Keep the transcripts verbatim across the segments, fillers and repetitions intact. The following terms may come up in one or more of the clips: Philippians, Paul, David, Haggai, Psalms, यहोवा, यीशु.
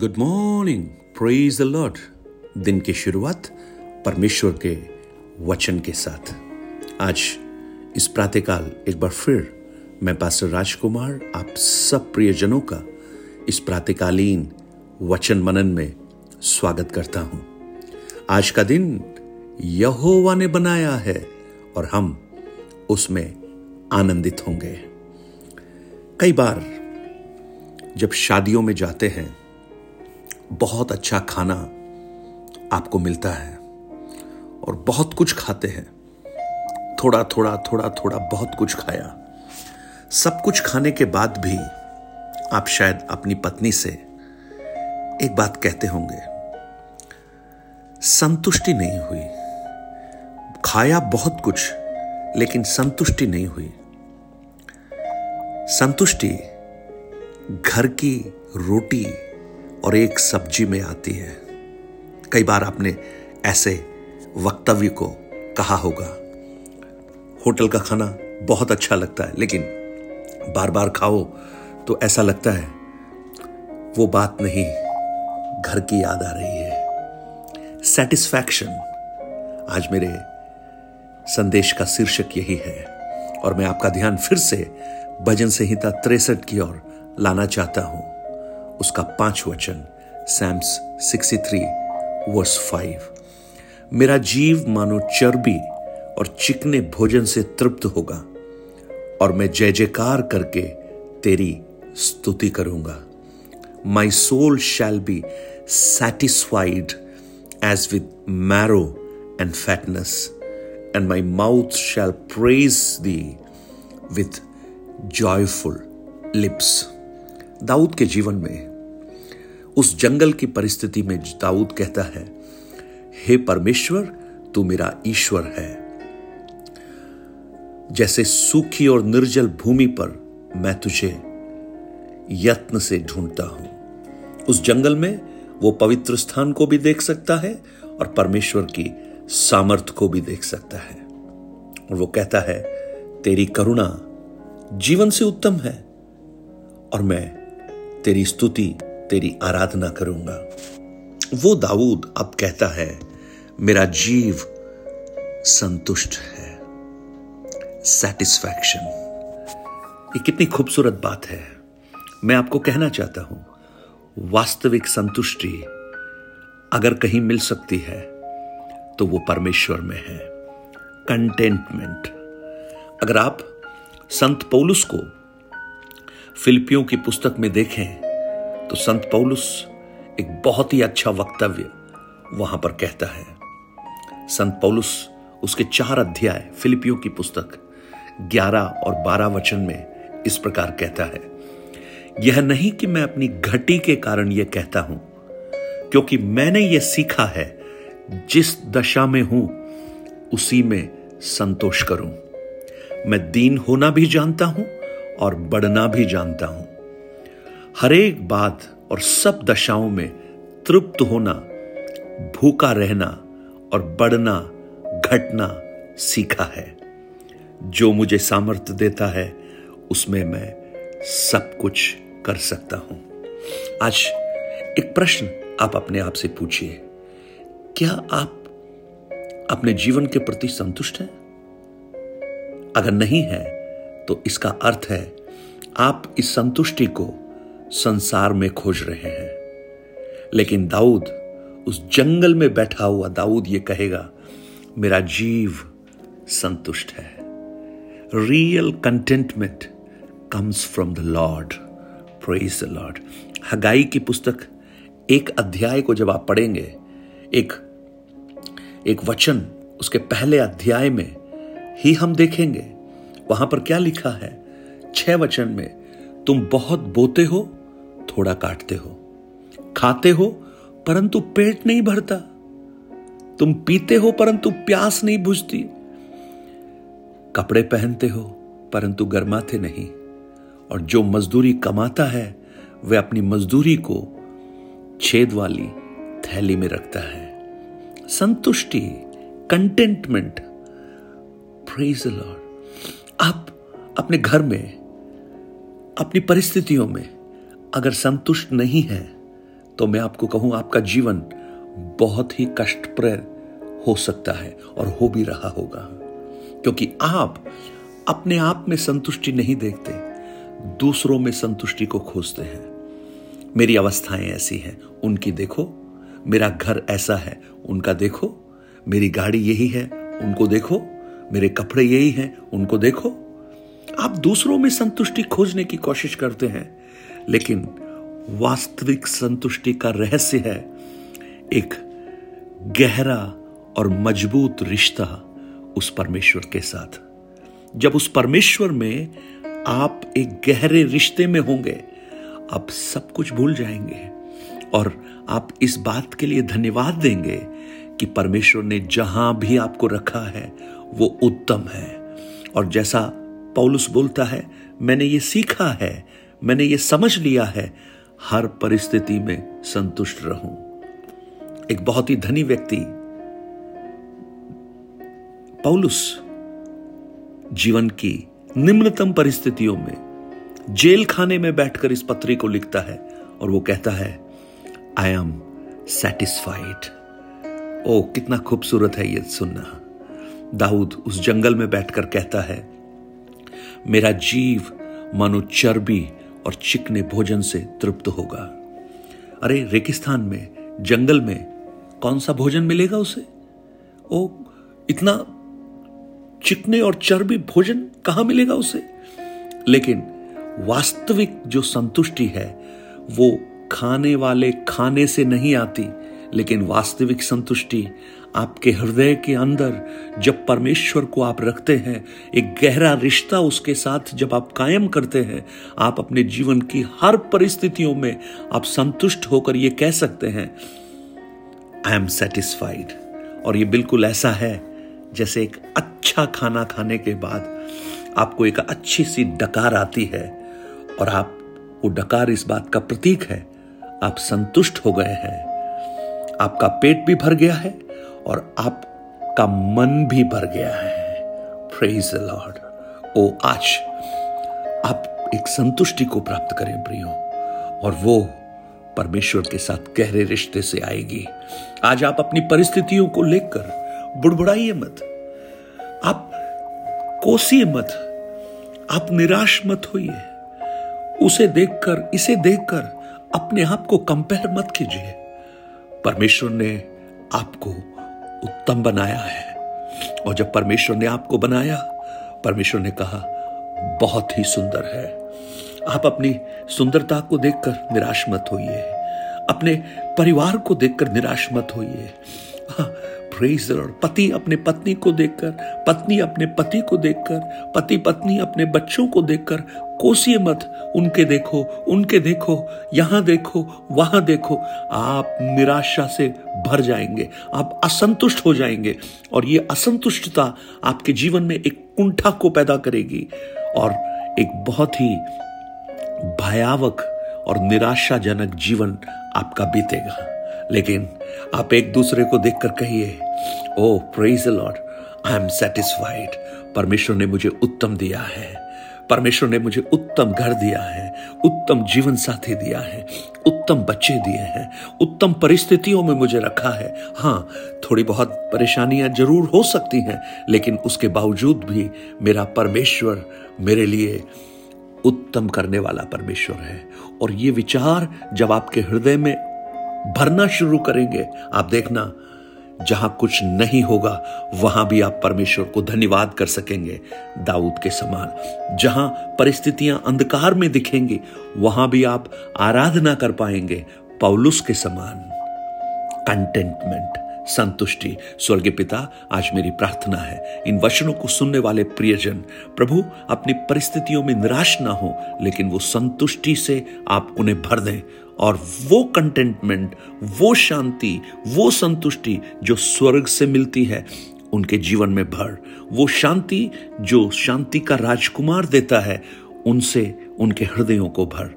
Good morning, praise the Lord. दिन की शुरुआत परमेश्वर के वचन के साथ। आज इस प्रातःकाल एक बार फिर मैं पास्टर राजकुमार आप सब प्रियजनों का इस प्रातःकालीन वचन मनन में स्वागत करता हूं। आज का दिन यहोवा ने बनाया है और हम उसमें आनंदित होंगे। कई बार जब शादियों में जाते हैं, बहुत अच्छा खाना आपको मिलता है और बहुत कुछ खाते हैं। थोड़ा थोड़ा थोड़ा थोड़ा बहुत कुछ खाया। सब कुछ खाने के बाद भी आप शायद अपनी पत्नी से एक बात कहते होंगे, संतुष्टि नहीं हुई। खाया बहुत कुछ लेकिन संतुष्टि नहीं हुई। संतुष्टि घर की रोटी और एक सब्जी में आती है। कई बार आपने ऐसे वक्तव्य को कहा होगा, होटल का खाना बहुत अच्छा लगता है लेकिन बार बार खाओ तो ऐसा लगता है वो बात नहीं, घर की याद आ रही है। सेटिस्फैक्शन, आज मेरे संदेश का शीर्षक यही है और मैं आपका ध्यान फिर से भजन संहिता तिरसठ की ओर लाना चाहता हूं। उसका पांच वचन, सैम्स तिरसठ वर्स पाँच, मेरा जीव मानो चर्बी और चिकने भोजन से तृप्त होगा और मैं जय जयकार करके तेरी स्तुति करूंगा। My soul shall be satisfied as with marrow and fatness and my mouth shall praise thee with joyful lips. Dawood के जीवन में, उस जंगल की परिस्थिति में दाऊद कहता है, हे परमेश्वर तू मेरा ईश्वर है। जैसे सूखी और निर्जल भूमि पर मैं तुझे यत्न से ढूंढता हूं। उस जंगल में वो पवित्र स्थान को भी देख सकता है और परमेश्वर की सामर्थ्य को भी देख सकता है। और वो कहता है, तेरी करुणा जीवन से उत्तम है और मैं तेरी स्तुति, तेरी आराधना करूंगा। वो दाऊद अब कहता है, मेरा जीव संतुष्ट है। सेटिस्फैक्शन, ये कितनी खूबसूरत बात है। मैं आपको कहना चाहता हूं, वास्तविक संतुष्टि अगर कहीं मिल सकती है तो वो परमेश्वर में है। कंटेंटमेंट, अगर आप संत पौलुस को फिलिपियों की पुस्तक में देखें तो संत पौलुस एक बहुत ही अच्छा वक्तव्य वहां पर कहता है। संत पौलुस उसके चार अध्याय फिलिपियों की पुस्तक ग्यारह और बारह वचन में इस प्रकार कहता है, यह नहीं कि मैं अपनी घटी के कारण यह कहता हूं, क्योंकि मैंने यह सीखा है, जिस दशा में हूं उसी में संतोष करूं। मैं दीन होना भी जानता हूं और बढ़ना भी जानता हूं। हर एक बात और सब दशाओं में तृप्त होना, भूखा रहना और बढ़ना घटना सीखा है। जो मुझे सामर्थ्य देता है उसमें मैं सब कुछ कर सकता हूं। आज एक प्रश्न आप अपने आप से पूछिए, क्या आप अपने जीवन के प्रति संतुष्ट हैं? अगर नहीं है तो इसका अर्थ है आप इस संतुष्टि को संसार में खोज रहे हैं। लेकिन दाऊद, उस जंगल में बैठा हुआ दाऊद ये कहेगा, मेरा जीव संतुष्ट है। Real contentment comes from the Lord, praise the Lord. हगाई की पुस्तक एक अध्याय को जब आप पढ़ेंगे, एक एक वचन उसके पहले अध्याय में ही हम देखेंगे वहां पर क्या लिखा है। छह वचन में, तुम बहुत बोते हो, थोड़ा काटते हो, खाते हो परंतु पेट नहीं भरता, तुम पीते हो परंतु प्यास नहीं बुझती, कपड़े पहनते हो परंतु गर्माते नहीं, और जो मजदूरी कमाता है वह अपनी मजदूरी को छेद वाली थैली में रखता है। संतुष्टि, कंटेंटमेंट, प्रेज द लॉर्ड। आप अपने घर में, अपनी परिस्थितियों में अगर संतुष्ट नहीं है तो मैं आपको कहूं, आपका जीवन बहुत ही कष्टप्रय हो सकता है और हो भी रहा होगा, क्योंकि आप अपने आप में संतुष्टि नहीं देखते, दूसरों में संतुष्टि को खोजते हैं। मेरी अवस्थाएं ऐसी हैं, उनकी देखो। मेरा घर ऐसा है, उनका देखो। मेरी गाड़ी यही है, उनको देखो। मेरे कपड़े यही हैं, उनको देखो। आप दूसरों में संतुष्टि खोजने की कोशिश करते हैं, लेकिन वास्तविक संतुष्टि का रहस्य है एक गहरा और मजबूत रिश्ता उस परमेश्वर के साथ। जब उस परमेश्वर में आप एक गहरे रिश्ते में होंगे, आप सब कुछ भूल जाएंगे और आप इस बात के लिए धन्यवाद देंगे कि परमेश्वर ने जहां भी आपको रखा है वो उत्तम है। और जैसा पौलुस बोलता है, मैंने ये सीखा है, मैंने ये समझ लिया है, हर परिस्थिति में संतुष्ट रहूं। एक बहुत ही धनी व्यक्ति पौलुस जीवन की निम्नतम परिस्थितियों में जेल खाने में बैठकर इस पत्री को लिखता है और वो कहता है, आई एम सेटिस्फाइड। ओ कितना खूबसूरत है ये सुनना। दाऊद उस जंगल में बैठकर कहता है, मेरा जीव मानो चर्बी और चिकने भोजन से तृप्त होगा। अरे रेगिस्तान में, जंगल में कौन सा भोजन मिलेगा उसे? ओ इतना चिकने और चर्बी भोजन कहां मिलेगा उसे? लेकिन वास्तविक जो संतुष्टि है वो खाने वाले खाने से नहीं आती, लेकिन वास्तविक संतुष्टि आपके हृदय के अंदर जब परमेश्वर को आप रखते हैं, एक गहरा रिश्ता उसके साथ जब आप कायम करते हैं, आप अपने जीवन की हर परिस्थितियों में आप संतुष्ट होकर ये कह सकते हैं, आई एम सेटिस्फाइड। और ये बिल्कुल ऐसा है जैसे एक अच्छा खाना खाने के बाद आपको एक अच्छी सी डकार आती है और आप वो डकार इस बात का प्रतीक है आप संतुष्ट हो गए हैं। आपका पेट भी भर गया है और आपका मन भी भर गया है। Praise the Lord. ओ आज आप एक संतुष्टि को प्राप्त करें प्रियो, और वो परमेश्वर के साथ गहरे रिश्ते से आएगी। आज आप अपनी परिस्थितियों को लेकर बुड़बुड़ाइए मत, आप कोसिए मत, आप निराश मत होइए। उसे देखकर, इसे देखकर अपने आप को कंपेयर मत कीजिए। परमेश्वर ने आपको उत्तम बनाया है, और जब परमेश्वर ने आपको बनाया, परमेश्वर ने कहा बहुत ही सुंदर है। आप अपनी सुंदरता को देखकर निराश मत होइए, अपने परिवार को देखकर निराश मत होइए। Praise the Lord. पति अपने पत्नी को देखकर, पत्नी अपने पति को देखकर, पति पत्नी अपने बच्चों को देखकर कोसिए मत। उनके देखो, उनके देखो, यहां देखो, वहां देखो। आप निराशा से भर जाएंगे, आप असंतुष्ट हो जाएंगे, और ये असंतुष्टता आपके जीवन में एक कुंठा को पैदा करेगी और एक बहुत ही भयावक और निराशाजनक जीवन आपका बीतेगा। लेकिन आप एक दूसरे को देखकर कहिए, oh praise the Lord, I am satisfied. परमेश्वर ने मुझे उत्तम दिया है, परमेश्वर ने मुझे उत्तम घर दिया है, उत्तम जीवन साथी दिया है, उत्तम बच्चे दिए हैं, उत्तम परिस्थितियों में मुझे रखा है। हाँ, थोड़ी बहुत परेशानियां जरूर हो सकती हैं, लेकिन उसके बावजूद भी मेरा परमेश्वर मेरे लिए उत्तम करने वाला परमेश्वर है। और ये विचार जब आपके हृदय में भरना शुरू करेंगे, आप देखना जहां कुछ नहीं होगा वहां भी आप परमेश्वर को धन्यवाद कर सकेंगे दाऊद के समान। जहां परिस्थितियां अंधकार में दिखेंगी वहां भी आप आराधना कर पाएंगे पौलुस के समान। कंटेंटमेंट, संतुष्टि। स्वर्गीय पिता, आज मेरी प्रार्थना है इन वचनों को सुनने वाले प्रियजन प्रभु अपनी परिस्थितियों में निराश ना हो, लेकिन वो संतुष्टि से आप उन्हें भर दें, और वो कंटेंटमेंट, वो शांति, वो संतुष्टि जो स्वर्ग से मिलती है उनके जीवन में भर, वो शांति जो शांति का राजकुमार देता है उनसे उनके हृदयों को भर,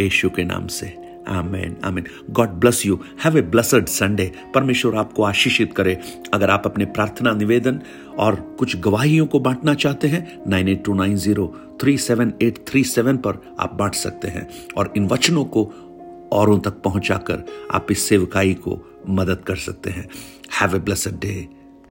यीशु के नाम से। आमेन, आमेन। God bless you. Have a blessed Sunday. परमेश्वर आपको आशीषित करे। अगर आप अपने प्रार्थना निवेदन और कुछ गवाहियों को बांटना चाहते हैं, nine eight two nine zero three seven eight three seven पर आप बांट सकते हैं, और इन वचनों को औरों तक पहुंचाकर आप इस सेवकाई को मदद कर सकते हैं। Have a blessed day.